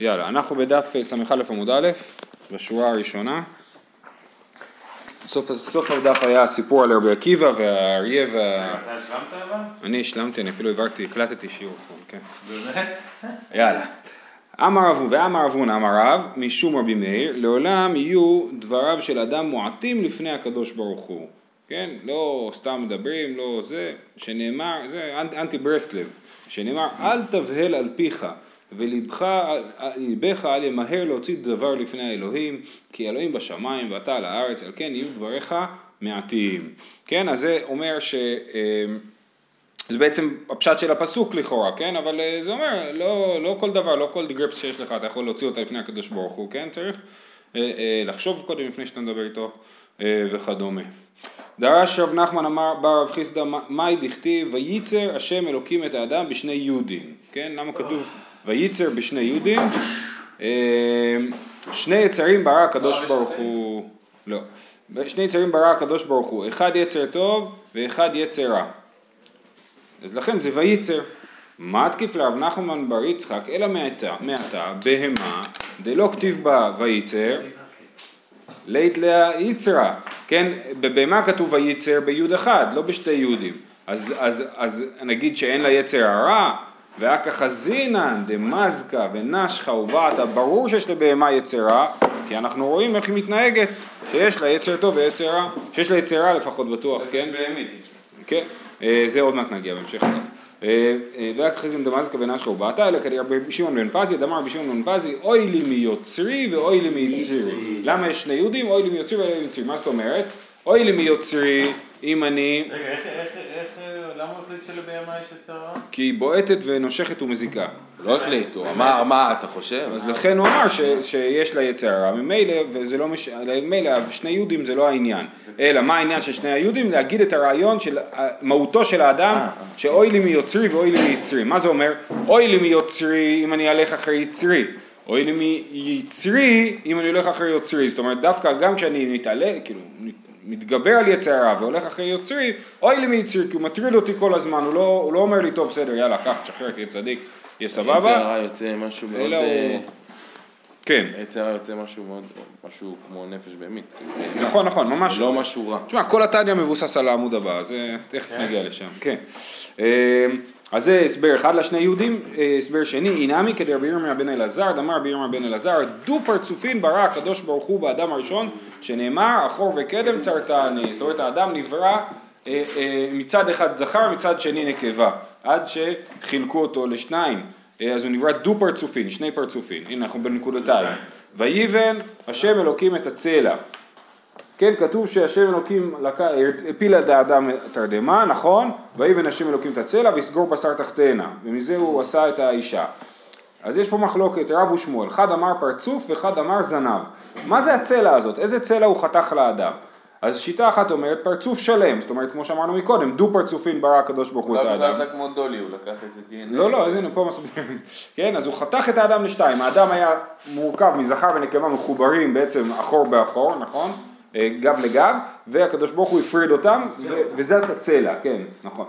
יאללה, אנחנו בדף סמ"א עמוד א', בשורה הראשונה. סוף הדף היה הסיפור על רבי עקיבא והאריה וה... אתה השלמת אבל? אני השלמתי, אני אפילו הקלטתי שיעור. באמת? יאללה. אמר רב, משום רבי מאיר, לעולם יהיו דבריו של אדם מועטים לפני הקדוש ברוך הוא. כן? לא סתם מדברים, לא זה, שנאמר, זה אנטי ברסלב, שנאמר, אל תבהל על פיך, ולבך אל ימהר להוציא דבר לפני האלוהים, כי אלוהים בשמיים ואתה על הארץ, על כן יהיו דבריך מעטיים. כן? אז זה אומר ש... זה בעצם הפשט של הפסוק לכאורה, כן? אבל זה אומר, לא כל דבר, לא כל גרפס שיש לך, אתה יכול להוציא אותה לפני הקדוש ברוך הוא, כן? צריך לחשוב קודם לפני שאתה מדבר איתו וכדומה. דרש רב נחמן אמר בר רב חיסדא מאי דכתיב וייצר השם אלוקים את האדם בשני יהודים, כן? למה כתוב וייצר בשני יהודים? שני יצרים ברא הקדוש ברוך הוא, לא, שני יצרים ברא הקדוש ברוך הוא, אחד יצר טוב ואחד יצר רע. אז לכן זה וייצר. מה תקיף לרב נחמן בר יצחק אלא מעתה בהמה דלא כתיב בה וייצר לית לה יצרה, כן? בבהמה כתוב וייצר ביוד אחד, לא בשתי יודים. אז נגיד שאין לה יצר הרע, ואקה חזינן דמזקה ונשכה ובעתה, ברור שיש לבהמה יצר רע, כי אנחנו רואים איך היא מתנהגת, שיש לה יצר טוב ויצר רע, שיש לה יצר רע לפחות בטוח, כן? באמת. כן, זה עוד מעט נגיע בהמשך. ואקה חזינן דמזקה ונשכה ובעתה, אלא כדי רבי שמעון בן פזי, דמר רבי שמעון בן פזי, אוי לי מיוצרי ואוי לי מיצרי. למה יש שני יהודים, אוי לי מיוצרי ואוי לי מיצרי, מה זאת אומרת? אוי לי מיוצרי, אם אני... רגע, איך, למה הוא החליט שלבהמה יש הצהרה? כי היא בועטת ונושכת ומזיקה. לא החליט, הוא אמר, מה אתה חושב? אז לכן הוא אמר שיש לה יצהרה, ממילא, וזה לא משנה, ממילא, שני יהודים זה לא העניין. אלא מה העניין של שני היהודים? להגיד את הרעיון של מהותו של האדם, שאוי לי מיוצרי ואוי לי מיצרי. מה זה אומר? אוי לי מיוצרי, אם אני אלך אחרי יצרי. אוי לי מיצרי, אם אני הולך אחרי יוצרי. זאת אומרת, דווקא גם כשאני מתעלה, כאילו, מתגבר על יצרה והולך אחרי יוצרי, אוי לי מיצרי, כי הוא מטריד אותי כל הזמן, הוא לא אומר לי, טוב, בסדר, יאללה, קח, תשחרר, תהיה צדיק, יהיה סבבה. יצרה יוצא משהו מאוד... כן. יצרה יוצא משהו מאוד, משהו כמו נפש בהמית. נכון, נכון, ממש. לא משהו רע. תשמע, כל התניא מבוסס על העמוד הבא, אז תכף נגיע לשם. כן. אז זה הסבר אחד לשני יהודים, הסבר שני, אינמי כדי רבי ירמיה בן אלעזר, דמר רבי ירמיה בן אלעזר, דו פרצופין ברא הקדוש ברוך הוא באדם הראשון, שנאמר, אחור וקדם צרתני, זאת אומרת, האדם נברא מצד אחד זכר, מצד שני נקבה, עד שחילקו אותו לשניים, אז הוא נברא דו פרצופין, שני פרצופין, הנה אנחנו בנקודתיים, ויבן השם אלוקים את הצלע, כן, כתוב שהשם אלוקים הפיל על האדם תרדמה, נכון? ויבן השם אלוקים את הצלע ויסגור בשר תחתנה, ומזה הוא עשה את האישה. אז יש פה מחלוקת, רב ושמואל, אחד אמר פרצוף ואחד אמר זנב. מה זה הצלע הזאת? איזה צלע הוא חתך לאדם? אז שיטה אחת אומרת פרצוף שלם, זאת אומרת כמו שאמרנו מקודם, דו פרצופין ברא הקדוש ברוך הוא את האדם. זה כמו דולי, הוא לקח איזה דנ"א. לא, אז הנה פה מסבירים. כן, אז הוא חתך את האדם לשתיים, האדם היה מורכב מזכר ונקבה מחוברים בעצם אחור באחור, נכון? גב לגב, והקדוש ברוך הוא הפריד אותם, וזה הצלע, כן, נכון.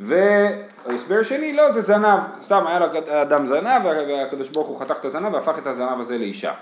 והסבר שני, לא, זה זנב, סתם היה לאדם זנב, והקדוש ברוך הוא חתך את הזנב, והפך את הזנב הזה לאישה.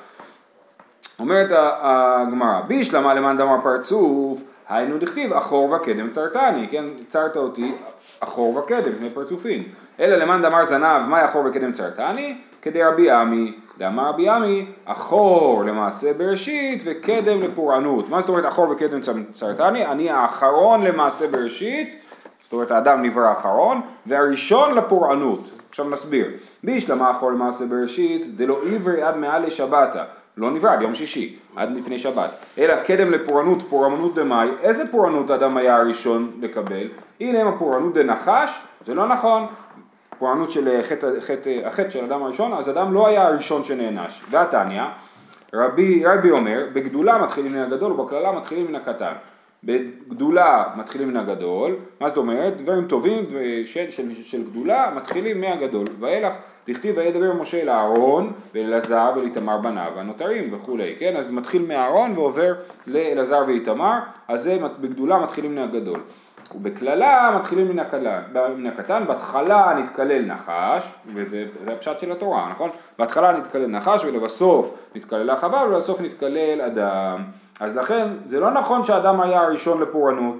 אומרת הגמרא, בישלמה למען דמר פרצוף, היינו דכתיב, אחור וקדם צרתני, כן, צרת אותי, אחור וקדם, שני פרצופים. אלא למען דמר זנב, מה אחור וקדם צרתני? כדי רבי עמי, דאמר רבי עמי, אחור למעשה בראשית וקדם לפורענות. מה זאת אומרת אחור וקדם צרתני? אני האחרון למעשה בראשית, זאת אומרת האדם נברא האחרון, והראשון לפורענות. עכשיו נסביר. בישלמה אחור למעשה בראשית, דלא עברי עד מעלי שבתה. לא נברא עד יום שישי, עד לפני שבת. אלא קדם לפורענות, פורענות דמאי. איזה פורענות האדם היה הראשון לקבל? הנה אם הפורענות דנחש, זה לא נכון. פורענות של החטא של אדם הראשון, אז אדם לא היה הראשון שנענש. והתניא, רבי אומר, בגדולה מתחילים מן הגדול ובקללה מתחילים מן הקטן. בגדולה מתחילים מן הגדול, מה זאת אומרת? דברים טובים של גדולה מתחילים מהגדול. ואילך דכתיב וידבר משה אל אהרון ואלעזר ואיתמר בניו הנותרים וכולי. כן? אז מתחיל מהאהרון ועובר לאלעזר ואיתמר, אז בגדולה מתחילים מן הגדול. ובכללה מתחילים מן הקטן, בהתחלה נתקלל נחש, וזה הפשט של התורה, נכון? בהתחלה נתקלל נחש ולבסוף נתקלל החווה ולבסוף נתקלל אדם. אז לכן זה לא נכון שאדם היה הראשון לפורענות,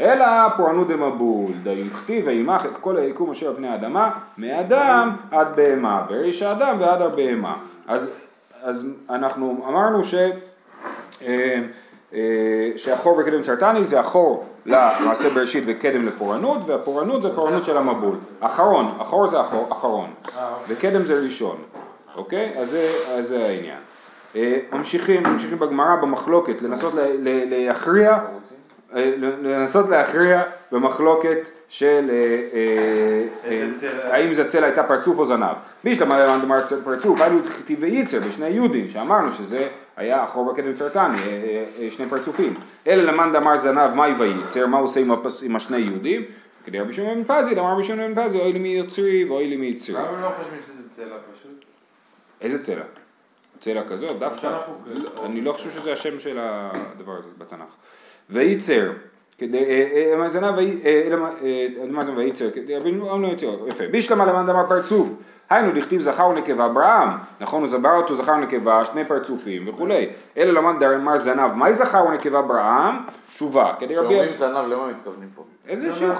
אלא פורענות דמבול, דייכתיב וימח את כל היקום אשר על פני האדמה, מאדם עד בהמה, בראש האדם ועד הבהמה. אז אנחנו אמרנו שהחור וקדם סרטני זה החור למעשה בראשית וקדם לפורענות, והפורענות זה פורענות של המבול. אחרון, החור זה אחרון, וקדם זה ראשון. אוקיי? אז זה העניין. ממשיכים בגמרא במחלוקת, לנסות להכריע במחלוקת של האם זה צלע הייתה פרצוף או זנב. בישלמה למדמר פרצוף, היינו תכתיבי יצר בשני יהודים, שאמרנו שזה היה אחור בקדם סרטני, שני פרצופים. אלא למדמר זנב, מה יבא יצר, מה עושה עם השני יהודים? כדי רבי שמעון בן פזי, אמר רבי שמעון בן פזי, אוי לי מי יוצרי ואוי לי מי יצרי. אבל לא חושבים שזה צלע פשוט? איזה צלע? צלע כזאת, דווקא. אני לא חושב שזה השם של הדבר הזה בתנ"ך. וייצר, יפה, בישלמה למד אמר פרצוף, היינו לכתיב זכר ונקבה אברהם, נכון, הוא זבר אותו זכר ונקבה, שני פרצופים וכולי, אלא למד אמר זנב, מהי זכר ונקבה אברהם? תשובה, כשאומרים זנב למה מתכוונים פה? איזשהו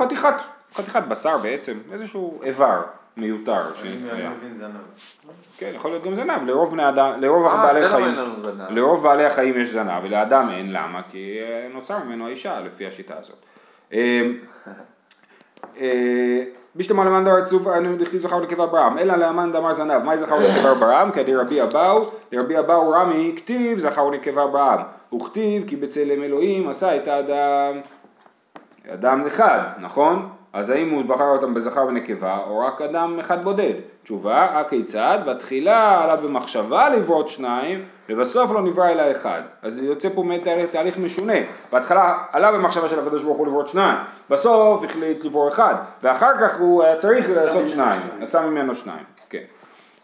חתיכת בשר בעצם, איזשהו איבר מיותר. אני מבין זנב. כן, יכול להיות גם זנב. לרוב בעלי החיים יש זנב, ולאדם אין. למה? כי נוצר ממנו האישה, לפי השיטה הזאת. בשתמע למאן דבר עצוב, אני נכתיב זכר ונקבה אברהם, אלא למאן דאמר זנב, מהי זכר ונקבה אברהם? כדי רבי אבאו רמי, כתיב זכר ונקבה אברהם. הוא כתיב, כי בצלם אלוהים עשה את האדם. אדם אחד, נכון? אז האם הוא בחר אותם בזכר ונקבה, או רק אדם אחד בודד? תשובה, הכיצד? בתחילה עלה במחשבה לברות שניים, ובסוף לא נברא אלא אחד. אז יוצא פה תהליך משונה. בהתחלה עלה במחשבה של הקדוש ברוך הוא לברות שניים, בסוף החליט לברוא אחד, ואחר כך הוא היה צריך לעשות שניים, עשה ממנו שניים. כן.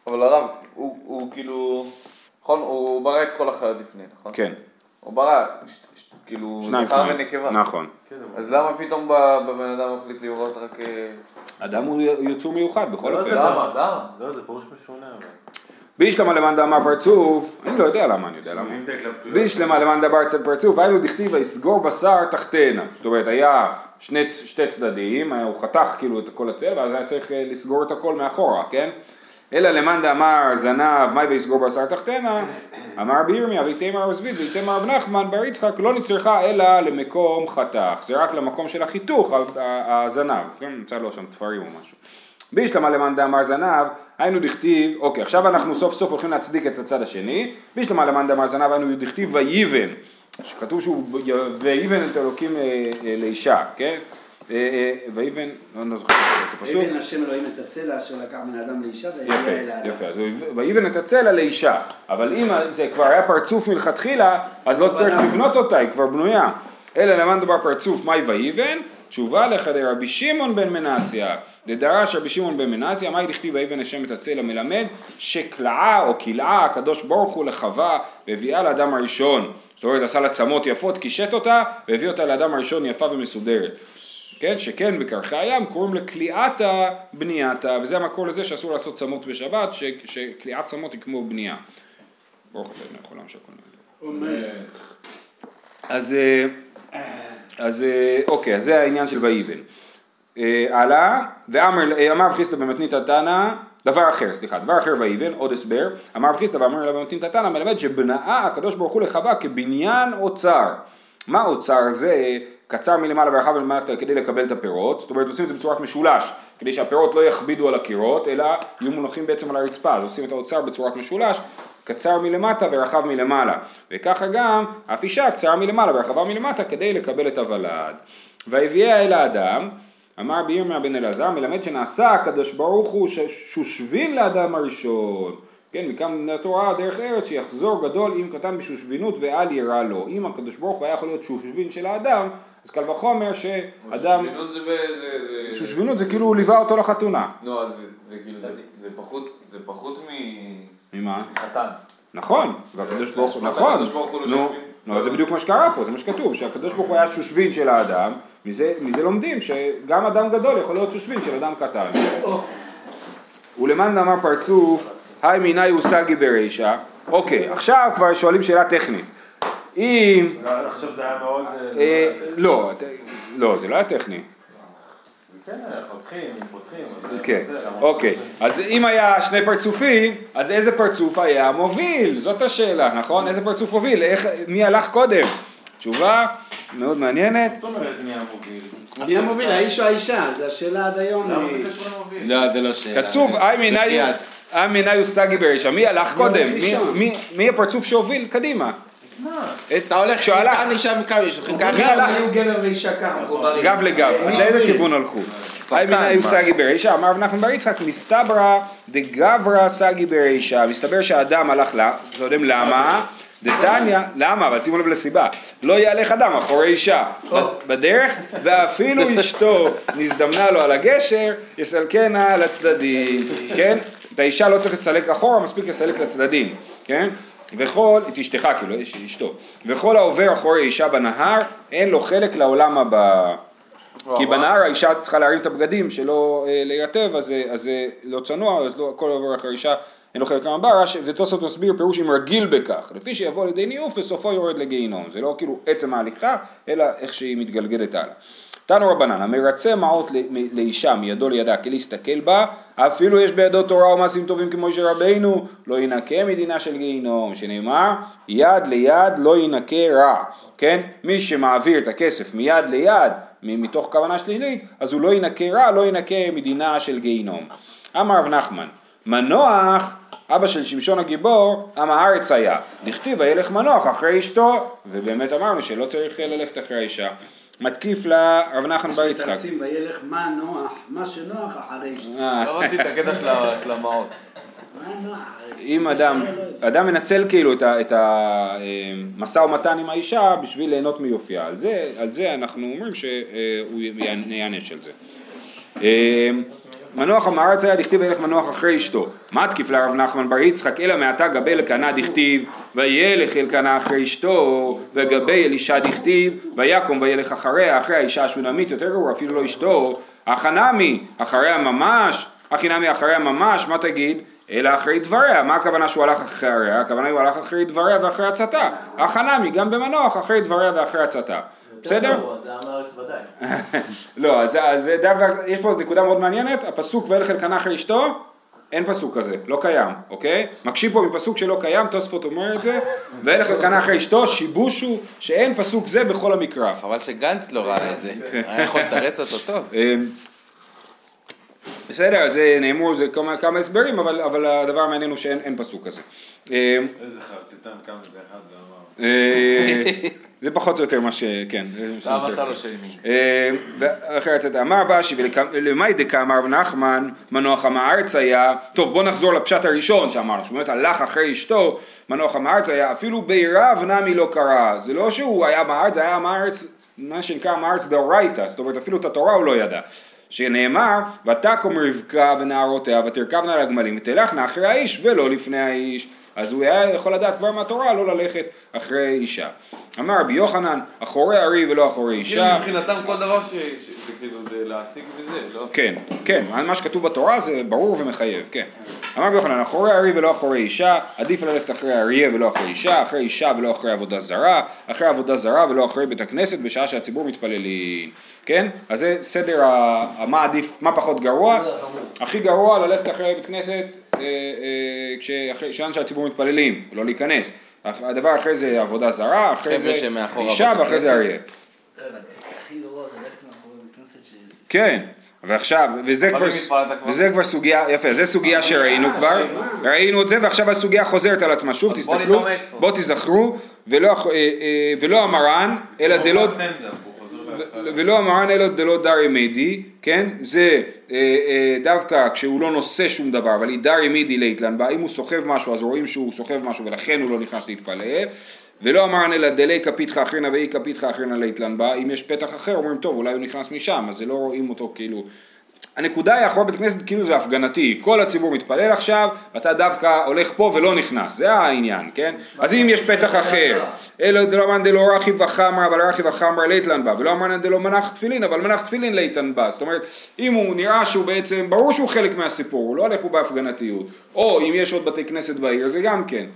אבל הרב, הוא כאילו, נכון? הוא ברא את כל החיות לפני, נכון? כן. הוא ברא, כאילו, זכר ונקבה. נכון. אז למה פתאום בבן אדם החליט לראות רק... אדם הוא יוצא מיוחד, בכל אופן. לא, זה פירוש משונה. בישלמה למאן דאמר פרצוף, אני לא יודע למה, בישלמה למאן דאמר פרצוף, היינו דכתיב ויסגור בשר תחתינה. זאת אומרת, היה שתי צדדים, הוא חתך כאילו את כל הצל, ואז היה צריך לסגור את הכל מאחורה, כן? אלא למאן דאמר זנב, מאי ויסגור בשר תחתינה, אמר רבי ירמיה, ויתאמר עוזבית, ויתאמר רב נחמן בר יצחק, לא נצרכה אלא למקום חתך, זה רק למקום של החיתוך, הזנב, כן, נמצא לו שם תפרים או משהו. בישלמה למאן דאמר זנב, היינו דכתיב, אוקיי, עכשיו אנחנו סוף סוף הולכים להצדיק את הצד השני, בישלמה למאן דאמר זנב, היינו דכתיב ויבן, שכתוב שהוא ויבן את אלוקים לאישה, כן? ואיבן, לא זוכר את הפסוק. איבן השם אלוהים את הצלע אשר לקח מן האדם לאישה, יפה, אז ואיבן את הצלע לאישה, אבל אם זה כבר היה פרצוף מלכתחילה, אז לא צריך לבנות אותה, היא כבר בנויה. אלא למאן דבר פרצוף, מהי ואיבן? תשובה לחדי רבי שמעון בן מנסיה, דדרש רבי שמעון בן מנסיה, מהי דכתיב ואיבן השם את הצלע מלמד? שקלעה או קילעה הקדוש ברוך הוא לחווה, והביאה לאדם הראשון, זאת אומרת, עשה לה צמות יפות, קישט אותה, והביא אותה לאדם הראשון יפה ומסודרת. כן, שכן בקרחי הים קוראים לקליעת בנייתה, וזה המקור לזה שאסור לעשות צמות בשבת, שקליעת צמות היא כמו בנייה. ברוך אתה יכול להמשיך כאן. אז אוקיי, זה העניין של ואיבן. הלאה, ואמר רב חיסדא במתנית התנא, דבר אחר ואיבן, עוד הסבר, אמר רב חיסדא ואמר לה במתנית התנא, מלמד שבנאה הקדוש ברוך הוא לחווה כבניין אוצר. מה אוצר זה? קצר מלמעלה ורחב מלמטה כדי לקבל את הפירות, זאת אומרת עושים את זה בצורת משולש, כדי שהפירות לא יכבידו על הקירות, אלא יהיו מונחים בעצם על הרצפה, אז עושים את האוצר בצורת משולש, קצר מלמטה ורחב מלמעלה, וככה גם אף אישה קצר מלמעלה ורחבה מלמטה כדי לקבל את הוולד. והביאה אל האדם, אמר רבי ירמיה בן אלעזר, מלמד שנעשה הקדוש ברוך הוא שושבין לאדם הראשון, כן, מכאן מן התורה דרך ארץ שיחזור גדול אם קטן בשושבינות ואל ירא לו. אם הקדוש ברוך הוא היה יכול להיות שושבין של האדם, אז קל וחומר שאדם... שושבינות זה כאילו הוא ליווה אותו לחתונה. לא, זה פחות מ... ממה? חתן. נכון, והקדוש ברוך הוא לא שושבין. לא, זה בדיוק מה שקרה פה, זה מה שכתוב, שהקדוש ברוך הוא היה שושבין של האדם, מזה לומדים שגם אדם גדול יכול להיות שושבין של אדם קטן. ולמען נאמר פרצוף, היי מיני הושגי ברישה, אוקיי, עכשיו כבר שואלים שאלה טכנית. אם... עכשיו זה היה מאוד... לא, זה לא היה טכני. כן, פותחים. כן, אוקיי. אז אם היה שני פרצופים, אז איזה פרצוף היה מוביל? זאת השאלה, נכון? איזה פרצוף הוביל? מי הלך קודם? תשובה מאוד מעניינת. זאת אומרת מי המוביל? מי המוביל, האיש או האישה? זו השאלה עד היום. לא, זה לא שאלה. קצוב, אי מיני הושגי ברישה. מי הלך קודם? מי הפרצוף שהוביל קדימה? אתה הולך שהלך גב לגב, אז לאיזה כיוון הלכו? היו סגי ברישה, אמר אנחנו בריצחק מסתברא דגברא סגי ברישה, מסתבר שהאדם הלך לה, אתה יודעים למה? דתניה, למה? אבל שימו לב לסיבה, לא יהלך אדם אחורי אישה בדרך, ואפילו אשתו נזדמנה לו על הגשר יסלקנה לצדדים, כן? את האישה לא צריך לסלק אחורה, מספיק לסלק לצדדים, כן? וכל, את אשתך כאילו, אשתו, וכל העובר אחורי אישה בנהר, אין לו חלק לעולם הבא. כי בנהר האישה צריכה להרים את הבגדים שלא להירטב, אז לא צנוע, אז לא, כל העובר אחרי אישה אין לו חלק לעולם הבא, ותוספות מסביר פירוש אם רגיל בכך, לפי שיבוא לידי ניאוף וסופו יורד לגיהינום, זה לא כאילו עצם ההליכה, אלא איך שהיא מתגלגלת הלאה. תנו רבנן, המרצה מעות לאישה מידו לידה כי להסתכל בה, אפילו יש בידו תורה ומעשים טובים כמו שרבנו, לא ינקה מדינה של גיהינום, שנאמר, יד ליד לא ינקה רע, כן? מי שמעביר את הכסף מיד ליד, מתוך כוונה שלילית, אז הוא לא ינקה רע, לא ינקה מדינה של גיהינום. אמר רב נחמן, מנוח, אבא של שמשון הגיבור, עם הארץ היה, דכתיב הילך מנוח אחרי אשתו, ובאמת אמרנו שלא צריך ללכת אחרי האישה. מתקיף לה רב נחמן בר יצחק. יש מתרצים וילך מה נוח, מה שנוח אחרי אשתו. לא ראיתי את הקטע של המעות. מה נוח? אם אדם מנצל כאילו את המסע ומתן עם האישה בשביל ליהנות מיופייה. על זה אנחנו אומרים שהוא יענש על זה. מנוח המארץ היה דכתיב וילך מנוח אחרי אשתו. מה תקיף לה רב נחמן בר יצחק? אלא מעתה גבי אלקנה דכתיב וילך אלקנה אחרי אשתו, וגבי אלישע דכתיב ויקום וילך אחריה, אחרי האישה השונמית יותר גרוע, אפילו לא אשתו. החנמי אחריה ממש, החינמי אחריה ממש, מה תגיד? אלא אחרי דבריה. מה הכוונה שהוא הלך אחריה? הכוונה הוא הלך אחרי דבריה ואחרי הצתה. החנמי גם במנוח אחרי דבריה ואחרי הצתה. בסדר? זה עם הארץ ודאי. לא, אז יש פה נקודה מאוד מעניינת, הפסוק ואלך אלקנה אחרי אשתו, אין פסוק כזה, לא קיים, אוקיי? מקשיב פה מפסוק שלא קיים, תוספות אומר את זה, ואלך אלקנה אחרי אשתו, שיבוש הוא, שאין פסוק זה בכל המקרא. חבל שגנץ לא ראה את זה, היה יכול לתרץ אותו טוב. בסדר, אז נאמרו כמה הסברים, אבל הדבר המעניין הוא שאין פסוק כזה. איזה חרטטן, כמה זה אחד ואמר. זה פחות או יותר מה שכן. למה עשה לו שני? ואחרי הצעת אמר באשי, ולמיידקה אמר נחמן, מנוח המארץ היה, טוב בוא נחזור לפשט הראשון שאמרנו, שבאמת הלך אחרי אשתו, מנוח המארץ היה, אפילו בעירב נמי לא קרא, זה לא שהוא היה מארץ, זה היה מארץ, מה שנקרא מארץ דאורייתא, זאת אומרת אפילו את התורה הוא לא ידע. שנאמר, ותקום רבקה ונערותיה, ותרכבנה לגמלים, ותלכנה אחרי האיש ולא לפני האיש. אז הוא היה יכול לדעת כבר מהתורה לא ללכת אחרי אישה. אמר רבי יוחנן, אחורי ארי ולא אחורי אישה. מבחינתם כל דבר זה להשיג בזה, לא? כן, כן, מה שכתוב בתורה זה ברור ומחייב, כן. אמר רבי יוחנן, אחורי ארי ולא אחורי אישה, עדיף ללכת אחרי אריה ולא אחרי אישה, אחרי אישה ולא אחרי עבודה זרה, אחרי עבודה זרה ולא אחרי בית הכנסת, בשעה שהציבור מתפללים. כן? אז זה סדר, מה עדיף, מה פחות גרוע? הכי גרוע ללכת אחרי בית הכנסת, כשאנשי הציבור מתפללים, לא להיכנס. הדבר אחרי זה עבודה זרה, אחרי זה אישה ואחרי זה אריה. כן, ועכשיו, וזה כבר סוגיה, יפה, זה סוגיה שראינו כבר, ראינו את זה ועכשיו הסוגיה חוזרת על עצמה, שוב תסתכלו, בוא תיזכרו, ולא אמרן, אלא דלות... ולא אמרן אלא דלא דרי מידי, כן? זה דווקא כשהוא לא נושא שום דבר, אבל דרי מידי ליתלן בה, אם הוא סוחב משהו אז רואים שהוא סוחב משהו ולכן הוא לא נכנס להתפלל, ולא אמרן אלא דלי כפיתך אחרינה ואי כפיתך אחרינה ליתלן בה, אם יש פתח אחר אומרים טוב אולי הוא נכנס משם, אז זה לא רואים אותו כאילו, הנקודה היא אחורה בית הכנסת כאילו זה הפגנתי, כל הציבור מתפלל עכשיו, ואתה דווקא הולך פה ולא נכנס, זה העניין, כן? אז אם יש פתח אחר, אלא דלא מן דלא רחיב וחמר, אבל רחיב וחמר ליתן בה, ולא מן דלא מנח תפילין, אבל מנח תפילין ליתן בה, זאת אומרת, אם הוא נראה שהוא בעצם, ברור שהוא חלק מהסיפור, הוא לא הולך פה בהפגנתיות, או אם יש עוד בתי כנסת בעיר, זה גם כן,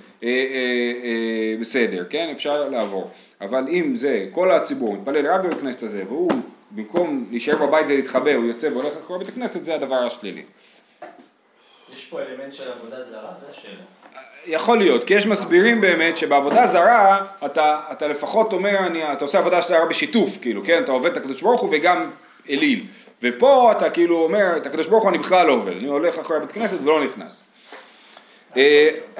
בסדר, כן? אפשר לעבור, אבל אם זה, כל הציבור מתפלל רק בבית הכנסת הזה, והוא במקום להישאר בבית ולהתחבא, הוא יוצא והולך אחורה בית הכנסת, זה הדבר השלילי. יש פה אלמנט של עבודה זרה, זה השאלה. יכול להיות, כי יש מסבירים באמת שבעבודה זרה, אתה לפחות אומר, אתה עושה עבודה זרה בשיתוף, כאילו, כן? אתה עובד את הקדוש ברוך הוא וגם אליל. ופה אתה כאילו אומר, את הקדוש ברוך הוא אני בכלל לא עובד, אני הולך אחורה בית הכנסת ולא נכנס.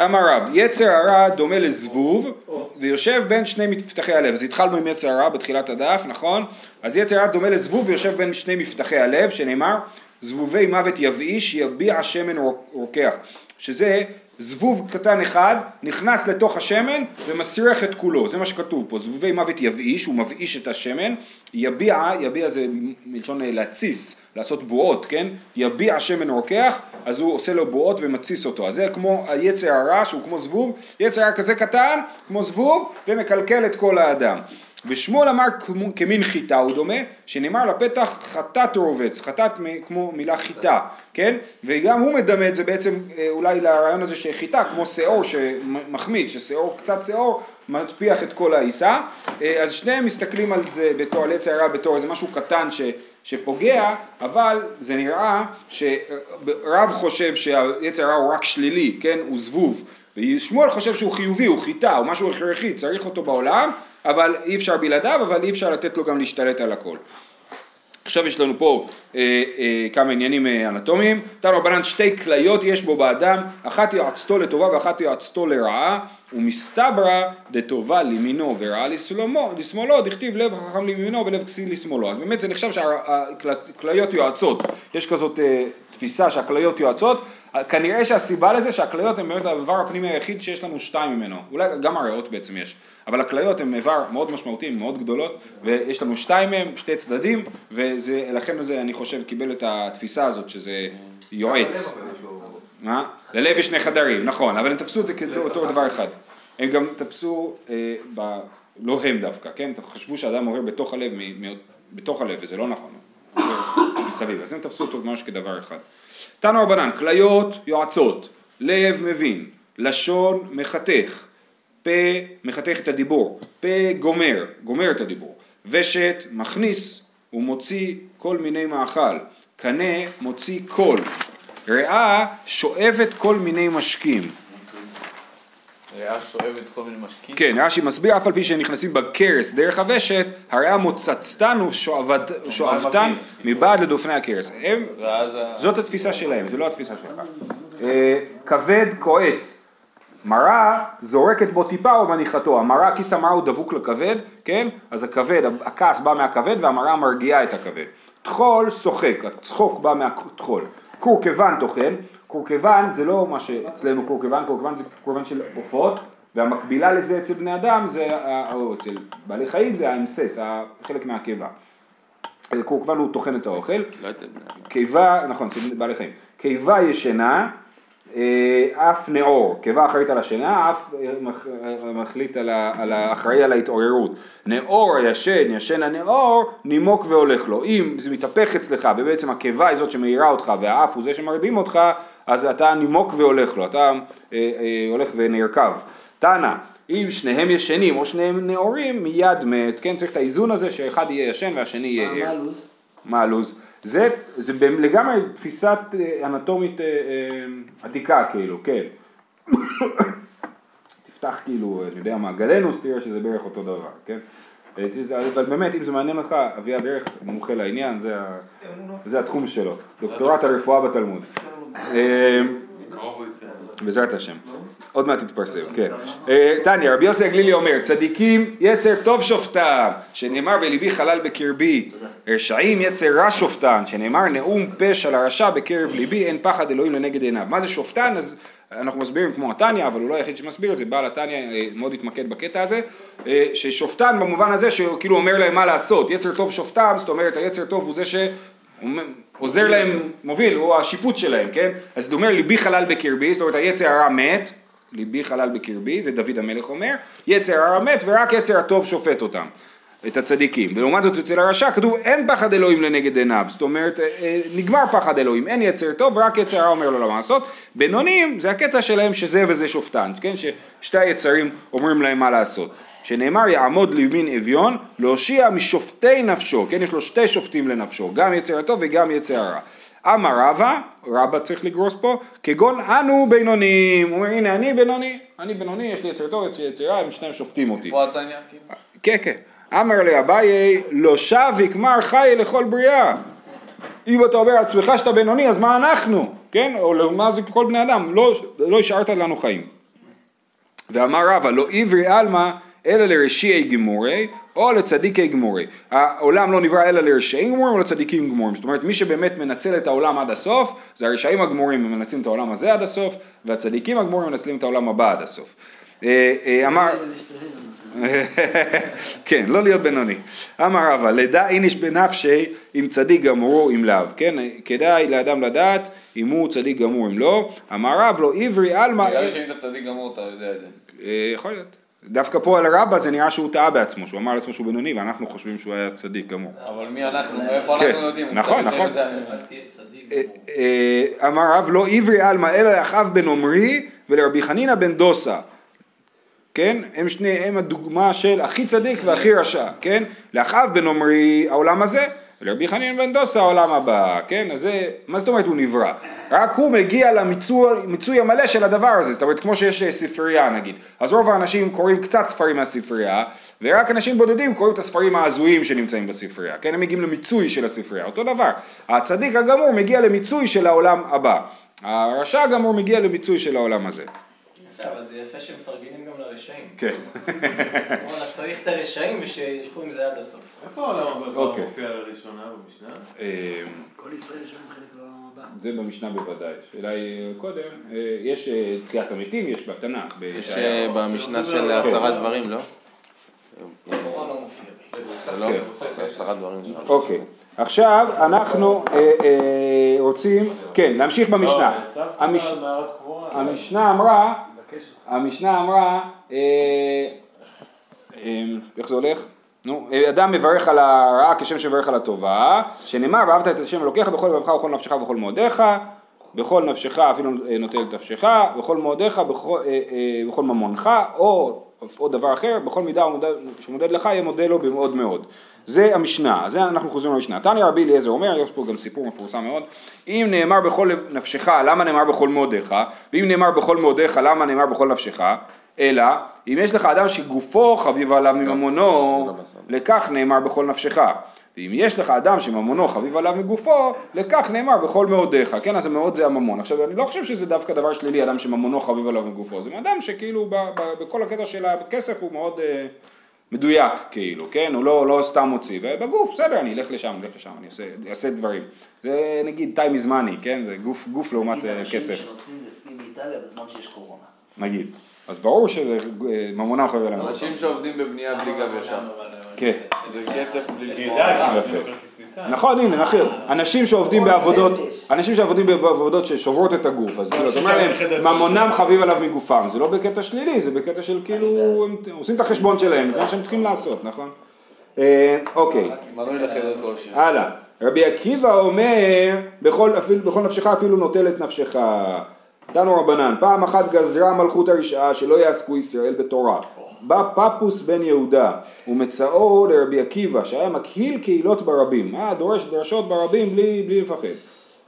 אמר רב, יצר הרע דומה לזבוב ויושב בין שני מפתחי הלב. אז התחלנו עם יצר הרע בתחילת הדף, נכון? אז יצר הרע דומה לזבוב ויושב בין שני מפתחי הלב, שנאמר זבובי מוות יבאיש יביע שמן רוקח, שזה זבוב קטן אחד נכנס לתוך השמן ומסריח את כולו, זה מה שכתוב פה, זבובי מוות יבאיש, הוא מבאיש את השמן, יביע זה מלשון להציס, לעשות בועות, כן? יביע שמן רוקח, אז הוא עושה לו בועות ומציס אותו, אז זה כמו היצר הרע שהוא כמו זבוב, יצר הרע כזה קטן כמו זבוב ומקלקל את כל האדם. ושמואל אמר כמין חיטה, הוא דומה, שנאמר לפתח חטאת רובץ, חטאת כמו מילה חיטה, כן? וגם הוא מדמה את זה בעצם אולי לרעיון הזה שחיטה, כמו שעור שמחמיד, ששעור, קצת שעור, מטפיח את כל העיסה, אז שניהם מסתכלים על זה בתור, על יצר הרע בתור, זה משהו קטן שפוגע, אבל זה נראה שרב חושב שהיצר הרע הוא רק שלילי, כן? הוא זבוב, ושמואל חושב שהוא חיובי, הוא חיטה, הוא משהו הכרחי, צריך אותו בעולם, אבל אי אפשר בלעדיו, אבל אי אפשר לתת לו גם להשתלט על הכל. עכשיו יש לנו פה כמה עניינים אנטומיים. תנו רבנן, שתי כליות יש בו באדם, אחת יעצתו לטובה ואחת יעצתו לרעה, ומסתברא דטובה לימינו ורעה לשמאלו, דכתיב לב חכם לימינו ולב כסיל לשמאלו. אז באמת זה נחשב שהכליות יועצות, יש כזאת תפיסה שהכליות יועצות, כנראה שהסיבה לזה שהכליות הן באמת האיבר הפנימי היחיד שיש לנו שתיים ממנו, אולי גם הריאות בעצם יש, אבל הכליות הן איבר מאוד משמעותי, מאוד גדולות, ויש לנו שתיים מהם, שתי צדדים, ולכן זה אני חושב קיבל את התפיסה הזאת שזה יועץ. ללב יש שני חדרים, נכון, אבל הם תפסו את זה כאותו דבר אחד. הם גם תפסו, לא הם דווקא, כן? חשבו שהאדם עובר בתוך הלב, וזה לא נכון. מסביב, אז הם תפסו אותו ממש כדבר אחד. תנו רבנן, כליות יועצות, לב מבין, לשון מחתך, פה מחתך את הדיבור, פה גומר את הדיבור, ושת מכניס ומוציא כל מיני מאכל, קנה מוציא קול, ריאה שואבת כל מיני משקים. ריאה שואבת כל מיני משקים? כן, ריאה שמסביר, אף על פי שנכנסים בקרס דרך הוושת, הריאה מוצצתנו שואבתן מבעד לדופני הקרס. זאת התפיסה שלהם, זה לא התפיסה שלך. כבד כועס, מראה זורקת בו טיפה או מניחתו, המראה, כיס המראה הוא דבוק לכבד, כן? אז הכבד, הכעס בא מהכבד והמראה מרגיעה את הכבד. תחול שוחק, הצחוק בא מהתחול. קורקבן תוכן, קורקבן זה לא מה שאצלנו קורקבן זה קורבן של עופות, והמקבילה לזה אצל בני אדם, או אצל בעלי חיים זה האמסס, חלק מהקיבה. קורקבן הוא תוכן את האוכל. לא אצל בני אדם. קיבה, נכון, אצל בעלי חיים. קיבה ישנה, אף נאור, קיבה אחראית על השינה, אף מחליט על האחראי על ההתעוררות. נאור ישן, ישן הנאור, נימוק והולך לו. אם זה מתהפך אצלך ובעצם הקיבה היא זאת שמאירה אותך והאף הוא זה שמרדים אותך, אז אתה נימוק והולך לו, אתה הולך ונרכב. תנא, אם שניהם ישנים או שניהם נאורים, מיד מת, כן, צריך את האיזון הזה שאחד יהיה ישן והשני יהיה ער. מה הלוז? מה הלוז? זה לגמרי תפיסת אנטומית עתיקה, כאילו, כן. תפתח כאילו, אני יודע מה, גלנוס, תראה שזה בערך אותו דבר, כן? אבל באמת, אם זה מעניין אותך, אביי בערך מומחה לעניין, זה התחום שלו. דוקטורט הרפואה בתלמוד. בעזרת השם. עוד מעט תתפרסם, כן. תניא, רבי יוסי הגלילי אומר, צדיקים יצר טוב שופטם, שנאמר וליבי חלל בקרבי. רשעים יצר רע שופטן, שנאמר נאום פשע לרשע בקרב ליבי, אין פחד אלוהים לנגד עיניו. מה זה שופטן? אז אנחנו מסבירים כמו התניא, אבל הוא לא היחיד שמסביר את זה, בעל התניא מאוד התמקד בקטע הזה, ששופטן במובן הזה שכאילו אומר להם מה לעשות, יצר טוב שופטם, זאת אומרת היצר טוב הוא זה הוא עוזר להם, מוביל, הוא השיפוט שלהם, כן? אז זה אומר, ליבי חלל בקרבי, זאת אומרת, היצר הרע מת, ליבי חלל בקרבי, זה דוד המלך אומר, יצר הרע מת ורק יצר הטוב שופט אותם, את הצדיקים. ולעומת זאת אצל הרשע, כתוב, אין פחד אלוהים לנגד עיניו, זאת אומרת, נגמר פחד אלוהים, אין יצר טוב, ורק יצר הרע אומר לו לא לעשות. בינונים, זה הקטע שלהם שזה וזה שופטן, כן? ששתי היצרים אומרים להם מה לעשות. שנאמר יעמוד לימין אביון, להושיע משופטי נפשו, כן? יש לו שתי שופטים לנפשו, גם יצר הטוב וגם יצר הרע. אמר רבה, רבה צריך לגרוס פה, כגון אנו בינונים, הוא אומר הנה אני בינוני, יש לי יצר טוב, יש לי יצר רע, הם שניהם שופטים אותי. פה אתה עניין? כן, כן. אמר לאביי, לא שביק מר חי לכל בריאה. אם אתה אומר עצמך שאתה בינוני, אז מה אנחנו? כן? או מה זה כל בני אדם? לא השארת לנו חיים. ואמר רבה, לא עברי אלמה, אלא לרשעי גמורי, או לצדיקי גמורי. העולם לא נברא אלא לרשעים גמורים או לצדיקים גמורים. זאת אומרת, מי שבאמת מנצל את העולם עד הסוף, זה הרשעים הגמורים, הם מנצלים את העולם הזה עד הסוף, והצדיקים הגמורים מנצלים את העולם הבא עד הסוף. אמר... כן, לא להיות בינוני. אמר רבה, לדע איניש בנפשי, אם צדיק גמור, אם לאו. כן, כדאי לאדם לדעת, אם הוא צדיק גמור, אם לא. אמר רב, לא עברי אלמה... נראה לי שאם אתה צדיק גמור, אתה יודע את זה. יכול להיות. דווקא פה על הרבה זה נראה שהוא טעה בעצמו, שהוא אמר לעצמו שהוא בינוני, ואנחנו חושבים שהוא היה צדיק גמור. אבל מי אנחנו? איפה אנחנו יודעים? נכון, נכון. אמר רב, לא עברי אלמה, אלא לאחאב בן עומרי ולרבי חנינא בן דוסה. כן? הם הדוגמה של הכי צדיק והכי רשע. כן? לאחאב בן עומרי העולם הזה, ולרבי חנינא בן דוסה העולם הבא. כן? אז זה, מה זאת אומרת הוא נברא? רק הוא מגיע למיצוי המלא של הדבר הזה, זאת אומרת כמו שיש ספרייה נגיד, אז רוב האנשים קוראים קצת ספרים מהספרייה, ורק אנשים בודדים קוראים את הספרים העזויים שנמצאים בספרייה, כן? הם מגיעים למיצוי של הספרייה, אותו דבר, הצדיק הגמור מגיע למיצוי של העולם הבא, הרשע הגמור מגיע למיצוי של העולם הזה. אבל זה יפה שמפרגנים גם לרשעים. כן. אבל צריך את הרשעים ושילכו עם זה עד הסוף. איפה העולם הבא מופיע לראשונה במשנה? כל ישראל יש לנו חלק לעולם הבא. זה במשנה בוודאי. שאלה היא קודם, יש תחיית המתים, יש בתנ"ך. יש במשנה של 10 דברים, לא? התורה לא מופיעה. לא, 10 דברים. אוקיי. עכשיו אנחנו רוצים, כן, להמשיך במשנה. המשנה אמרה, איך זה הולך? נו, אדם מברך על הרעה כשם שמברך על הטובה, שנאמר, ואהבת את השם אלוקיך בכל לבבך ובכל נפשך ובכל מאודך, בכל נפשך אפילו נוטל את נפשך, בכל מאודך, בכל ממונך, או עוד דבר אחר, בכל מידה שמודד לך יהיה מודה לו במאוד מאוד. זה המשנה, זה אנחנו חוזרים למשנה. תניא רבי אליעזר אומר, יש פה גם סיפור מפורסם מאוד, אם נאמר בכל נפשך, למה נאמר בכל מאודך? ואם נאמר בכל מאודך, למה נאמר בכל נפשך? אלא, אם יש לך אדם שגופו חביב עליו מממונו, לכך נאמר בכל נפשך. ואם יש לך אדם שממונו חביב עליו מגופו, לכך נאמר בכל מאודך. כן, אז המאוד זה הממון. עכשיו, אני לא חושב שזה דווקא דבר שלילי, אדם שממונו חביב עליו מגופו. זה אדם שכאילו, בכל הקטע של הכסף הוא מאוד... מדויק כאילו, כן? הוא לא סתם מוציא, ובגוף, בסדר, אני אלך לשם, אני אעשה דברים. זה נגיד time is money, כן? זה גוף לעומת כסף. נגיד אנשים שנוסעים לסקי באיטליה בזמן שיש קורונה. נגיד. אז ברור שזה ממונה חבר להם. אנשים שעובדים בבנייה בלי גב ישר. כן. זה כסף בלי גב. נכון, הנה, נחיר. אנשים שעובדים בעבודות ששוברות את הגוף, אז כאילו, זאת אומרת, ממונם חביב עליו מגופם. זה לא בקטע שלילי, זה בקטע של כאילו, הם עושים את החשבון שלהם, זה מה שהם צריכים לעשות, נכון? אוקיי. מנוי לחדר כושר. הלאה. רבי עקיבא אומר, בכל נפשך אפילו נוטל את נפשך. תנו רבנן, פעם אחת גזרה מלכות הרשעה שלא יעסקו ישראל בתורה. בא פפוס בן יהודה ומצאו לרבי עקיבא שהיה מקהיל קהילות ברבים, דורש דרשות ברבים בלי לפחד,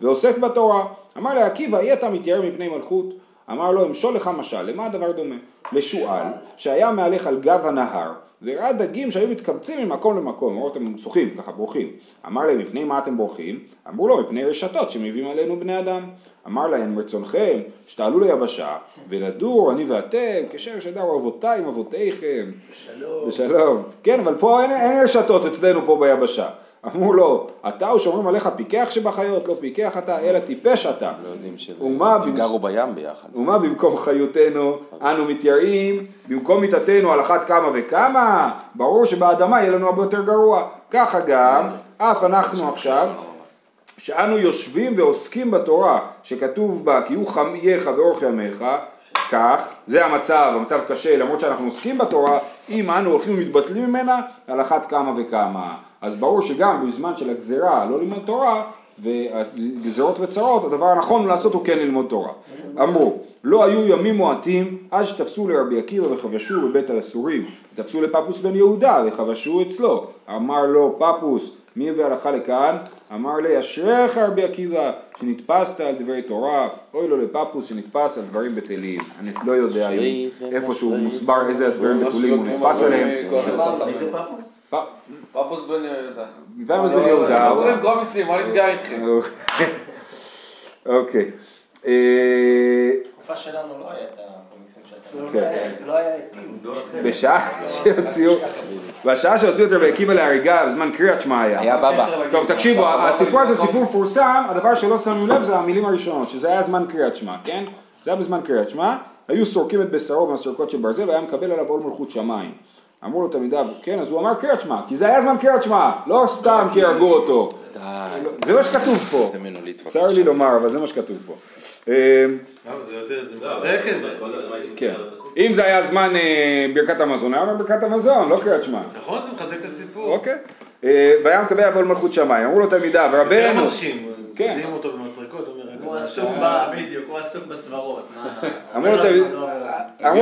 ועוסק בתורה. אמר לעקיבא, אי אתה מתיירא מפני מלכות? אמר לו, אמשול לך משל, למה הדבר דומה? לשועל שהיה מהלך על גב הנהר וראה דגים שהיו מתקבצים ממקום למקום, אמרו אתם שוחים, ככה בורחים. אמר להם, מפני מה אתם בורחים? אמרו לו, מפני רשתות שמביאים עלינו בני אדם. אמר להם, רצונכם שתעלו ליבשה ולדור אני ואתם כשם שדרו אבותיי עם אבותיכם בשלום. כן, אבל פה אין רשתות אצלנו פה ביבשה. אמרו לו, אתה או שאומרים עליך פיקח שבחיות, לא פיקח אתה, אלא טיפש אתה. לא יודעים שגרו בים ביחד. ומה במקום חיותנו, אנו מתייראים, במקום מיתתנו על אחת כמה וכמה, ברור שבאדמה יהיה לנו הרבה יותר גרוע. ככה גם, אף אנחנו עכשיו, שאנו יושבים ועוסקים בתורה שכתוב בה כי הוא חמייך ואורך ימיך, כך, זה המצב, המצב קשה, למרות שאנחנו עוסקים בתורה, אם אנו הולכים ומתבטלים ממנה, על אחת כמה וכמה. אז ברור שגם בזמן של הגזירה, לא ללמוד תורה, וגזירות וצרות, הדבר הנכון לעשות הוא כן ללמוד תורה. אמרו, לא היו ימים מועטים, אז שתפסו לרבי עקיבא וחבשו בבית האסורים, תפסו לפפוס בן יהודה וחבשו אצלו. אמר לו פפוס, מי הביא הלכה לכאן? אמר לי, אשריך רבי עקיבא, שנתפסת על דברי תורה, אוי לו לפפוס שנתפס על דברים בטלים. אני לא יודע היום איפה שהוא מוסבר איזה הדברים בטולים הוא נתפס עליהם. מי זה פפוס? פפוס בן יהודה. פפוס בן יהודה. עבורים קומיקסים, מה נסגר איתכם? אוקיי. התקופה שלנו לא היה את הקומיקסים שאתה... לא היה איתי. בשעה שהוציאו את רבי עקיבא להריגה, בזמן קריאת שמע היה בבא. טוב, תקשיבו, הסיפור הזה סיפור מפורסם, הדבר שלא שמנו לב זה המילים הראשונות, שזה היה זמן קריאת שמע, כן? זה היה בזמן קריאת שמע, היו סורקים את בשרו במסורקות של ברזל, והיה מקבל עליו עול מלכות שמיים. אמרו לו תלמידיו, כן, אז הוא אמר קריאת שמע, כי זה היה זמן קריאת שמע, לא סתם כי הרגו אותו. זה מה שכתוב פה. צר לי לומר, אבל זה מה שכתוב פה. זה כזה. כן. אם זה היה זמן ברכת המזון, היה ברכת המזון, לא קריאת שמע. נכון, זה מחזק את הסיפור. אוקיי. והיה מקבל עול מלכות שמיים. אמרו לו תלמידיו, רבנו. קדים אותו במסרקות, הוא עסוק בבידיוק, הוא עסוק בסברות. אמרו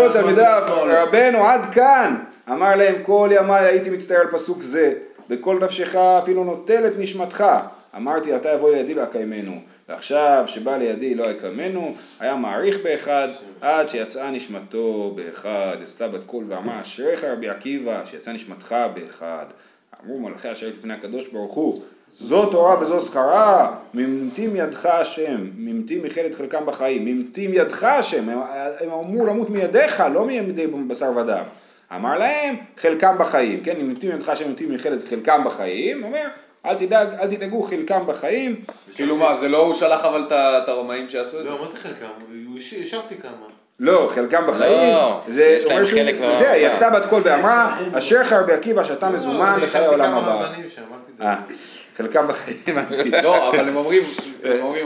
לו תלמידיו, רבנו עד כאן. אמר להם, כל ימי הייתי מצטער על פסוק זה, בכל נפשך אפילו נוטל את נשמתך. אמרתי, אתה יבוא לידי להקיימנו. ועכשיו שבא לידי לא הקיימנו, היה מעריך באחד, עד שיצאה נשמתו באחד. עשתה בת קול ואמרה, אשריך רבי עקיבא, שיצאה נשמתך באחד. אמרו מלאכי אשר לפני הקדוש ברוך הוא, זו תורה וזו שכרה, ממתים ידך השם, ממתים מחלת חלקם בחיים, ממתים ידך השם, הם אמרו למות מידיך, לא מידי בשר ודם. אמר להם, חלקם בחיים, כן, אם נמתים ידך השם, נמתים מחלת חלקם בחיים, אומר, אל תדאגו, חלקם בחיים. כאילו מה, זה לא הוא שלח אבל את הרומאים שעשו את זה? לא, מה זה חלקם? הוא השארתי כמה. לא, חלקם בחיים, זה אומר שהוא, זה יצא בת קול ואמרה, אשריך רבי עקיבא שאתה מזומן לחיי העולם הבא. חלקם בחיים, לא, אבל הם אומרים,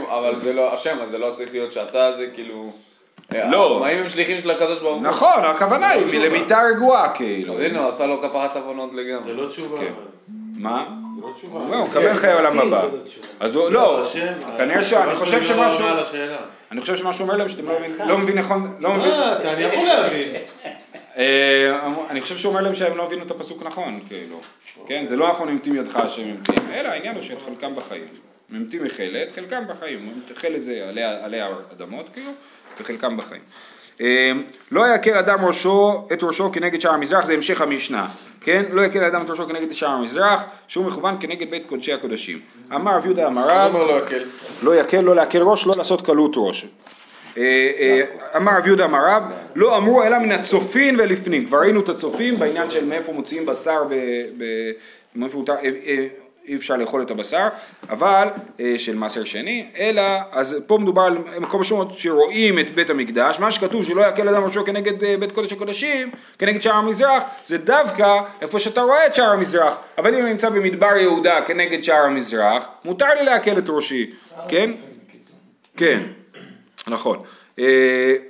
אבל זה לא, השם, אז זה לא צריך להיות שאתה, זה כאילו, הרומאים הם שליחים של הקדוש ברוך הוא. נכון, הכוונה היא למיטה רגועה, כאילו. אז הנה, עשה לו כפרת עוונות לגמרי. זה לא תשובה. מה? זה לא תשובה. הוא מקבל חיי העולם הבא. אז הוא, לא, כנראה שאני חושב שמשהו, אני חושב שמשהו אומר להם שאתם לא מבינים נכון, לא מבינים. אני יכול להבין. אני חושב שהוא אומר להם שהם לא הבינו את הפסוק נכון, כאילו. כן, זה לא נכון ממתים ידך השם ממתים, אלא העניין הוא שאת חלקם בחיים. ממתים מחלת, חלקם בחיים. חלת זה עלי האדמות, כאילו, וחלקם בחיים. לא יקל אדם את ראשו כנגד שער המזרח, זה המשך המשנה. כן? לא יקל אדם את ראשו כנגד שער המזרח, שהוא מכוון כנגד בית קודשי הקודשים. אמר רבי יהודה אמר, לא יקל, לא להקל ראש, לא לעשות קלות ראש. אמר רבי יהודה אמר רב, לא אמרו אלא מן הצופין ולפנים. כבר ראינו את הצופין בעניין של מאיפה מוציאים בשר, מאיפה אי אפשר לאכול את הבשר, אבל של מעשר שני, אלא, אז פה מדובר על מקום משום שרואים את בית המקדש, מה שכתוב שלא יקל אדם ראשו כנגד בית קודש הקודשים, כנגד שער המזרח, זה דווקא איפה שאתה רואה את שער המזרח, אבל אם אני נמצא במדבר יהודה כנגד שער המזרח, מותר לי להקל את ראשי, כן? כן, נכון.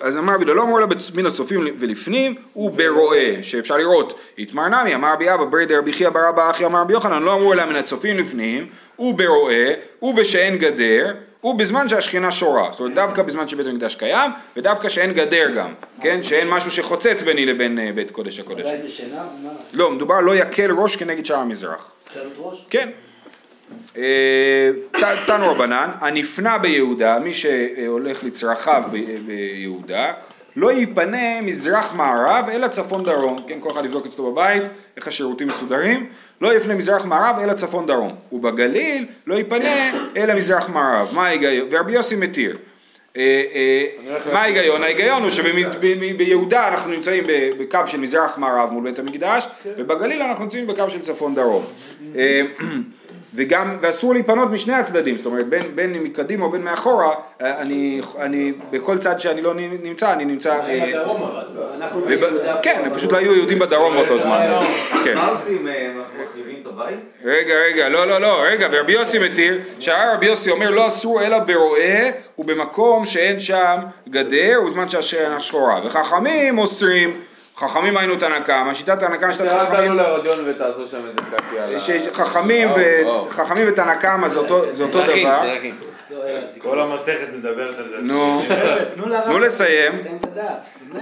אז אמר רבי יהודה, לא אמרו לה מן הצופים ולפנים, הוא ברואה, שאפשר לראות, התמר נמי, אמר רבי אבא בר ידה, רבי חייא בר אבא אחי, אמר רבי יוחנן, לא אמרו לה מן הצופים לפנים, הוא ברואה, הוא בשאין גדר, הוא בזמן שהשכינה שורה, זאת אומרת דווקא בזמן שבית המקדש קיים, ודווקא שאין גדר גם, כן, שאין משהו שחוצץ ביני לבין בית קודש הקודש. לא, מדובר לא יקל ראש כנגד שער המזרח. כן. תנו רבנן, הנפנה ביהודה, מי שהולך לצרכיו ביהודה, לא ייפנה מזרח מערב אלא צפון דרום, כן, כל אחד יבדוק אצלו בבית, איך השירותים מסודרים, לא ייפנה מזרח מערב אלא צפון דרום, ובגליל לא ייפנה אלא מזרח מערב, מה ההיגיון? ורבי יוסי מתיר, מה ההיגיון? ההיגיון הוא שביהודה אנחנו נמצאים בקו של מזרח מערב מול בית המקדש, ובגליל אנחנו נמצאים בקו של צפון דרום. וגם, ואסור להיפנות משני הצדדים, זאת אומרת, בין מקדימה או בין מאחורה, אני בכל צד שאני לא נמצא, אני נמצא... בדרום אבל. כן, פשוט לא היו יהודים בדרום באותו זמן. מה עושים? אנחנו מחריבים את בבית? רגע, לא, רגע, ורבי יוסי מתיר, שהרי רבי יוסי אומר לא אסור אלא ברואה ובמקום שאין שם גדר ובזמן שהשמש שחורה, וחכמים אוסרים, חכמים היינו תנא קמא, שיטת תנא קמא שאתה חכמים... חכמים ותנא קמא זה אותו דבר. כל המסכת מדברת על זה. נו לסיים.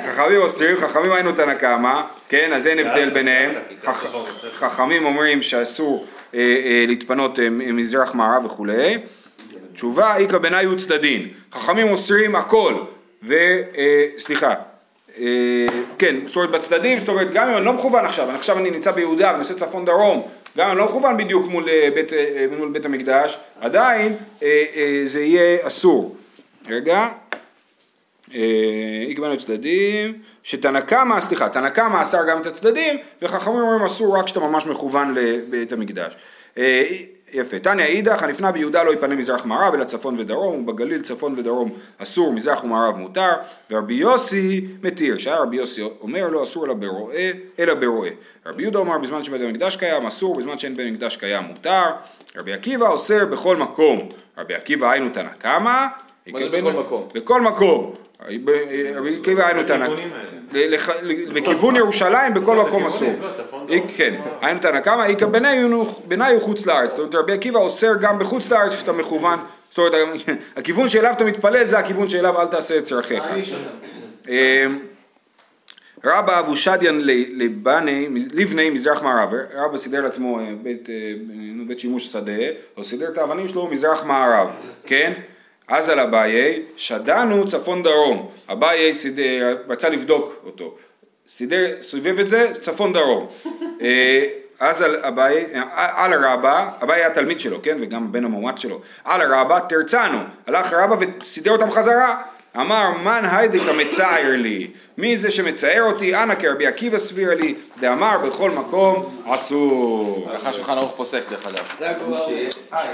חכמים אוסרים, חכמים היינו תנא קמא, כן, אז אין הבדל ביניהם. חכמים אומרים שאסור להתפנות מזרח מערב וכולי. תשובה, איכא בנאי וצדדין. חכמים אוסרים הכל, וסליחה. כן, זאת אומרת בצדדים, זאת אומרת גם אם אני לא מכוון עכשיו, עכשיו אני נמצא ביהודה ונושא צפון דרום, גם אם אני לא מכוון בדיוק מול בית המקדש, עדיין זה יהיה אסור. רגע, יקבלנו צדדים, תנא קמא אסר גם את הצדדים, וחכמים אומרים אסור רק כשאתה ממש מכוון לבית המקדש. יפה, תניא אידך, הנפנה ביהודה לא יפנה מזרח מערב אלא צפון ודרום, ובגליל צפון ודרום אסור, מזרח ומערב מותר, ורבי יוסי מתיר, שהיה רבי יוסי אומר לא אסור אלא ברואה, רבי יהודה אומר בזמן שבית המקדש קיים אסור, בזמן שאין בית המקדש קיים מותר, רבי עקיבא אוסר בכל מקום, רבי עקיבא היינו תנא קמא, בכל מקום, רבי עקיבא היינו תנא בכיוון ירושלים בכל מקום אסור, כן, היינו תנא קמא, איכא בנאי הוא חוץ לארץ, זאת אומרת רבי עקיבא אוסר גם בחוץ לארץ שאתה מכוון, זאת אומרת הכיוון שאליו אתה מתפלל זה הכיוון שאליו אל תעשה את צרכיך. רבה אבו שדיין לבני מזרח מערב, רבה סידר לעצמו בית שימוש שדה, הוא סידר את האבנים שלו מזרח מערב, כן? אז על אביי, שדנו צפון דרום, אביי רצה לבדוק אותו, סובב את זה צפון דרום, אז על הרבה, אביי היה תלמיד שלו, כן? וגם בן המומת שלו, על הרבה תרצנו, הלך הרבה וסידר אותם חזרה, אמר מן היידק המצער לי, מי זה שמצער אותי, אנא כרבי עקיבא סביר לי, דאמר בכל מקום אסור. ככה שולחן ערוך פוסק דרך אגב.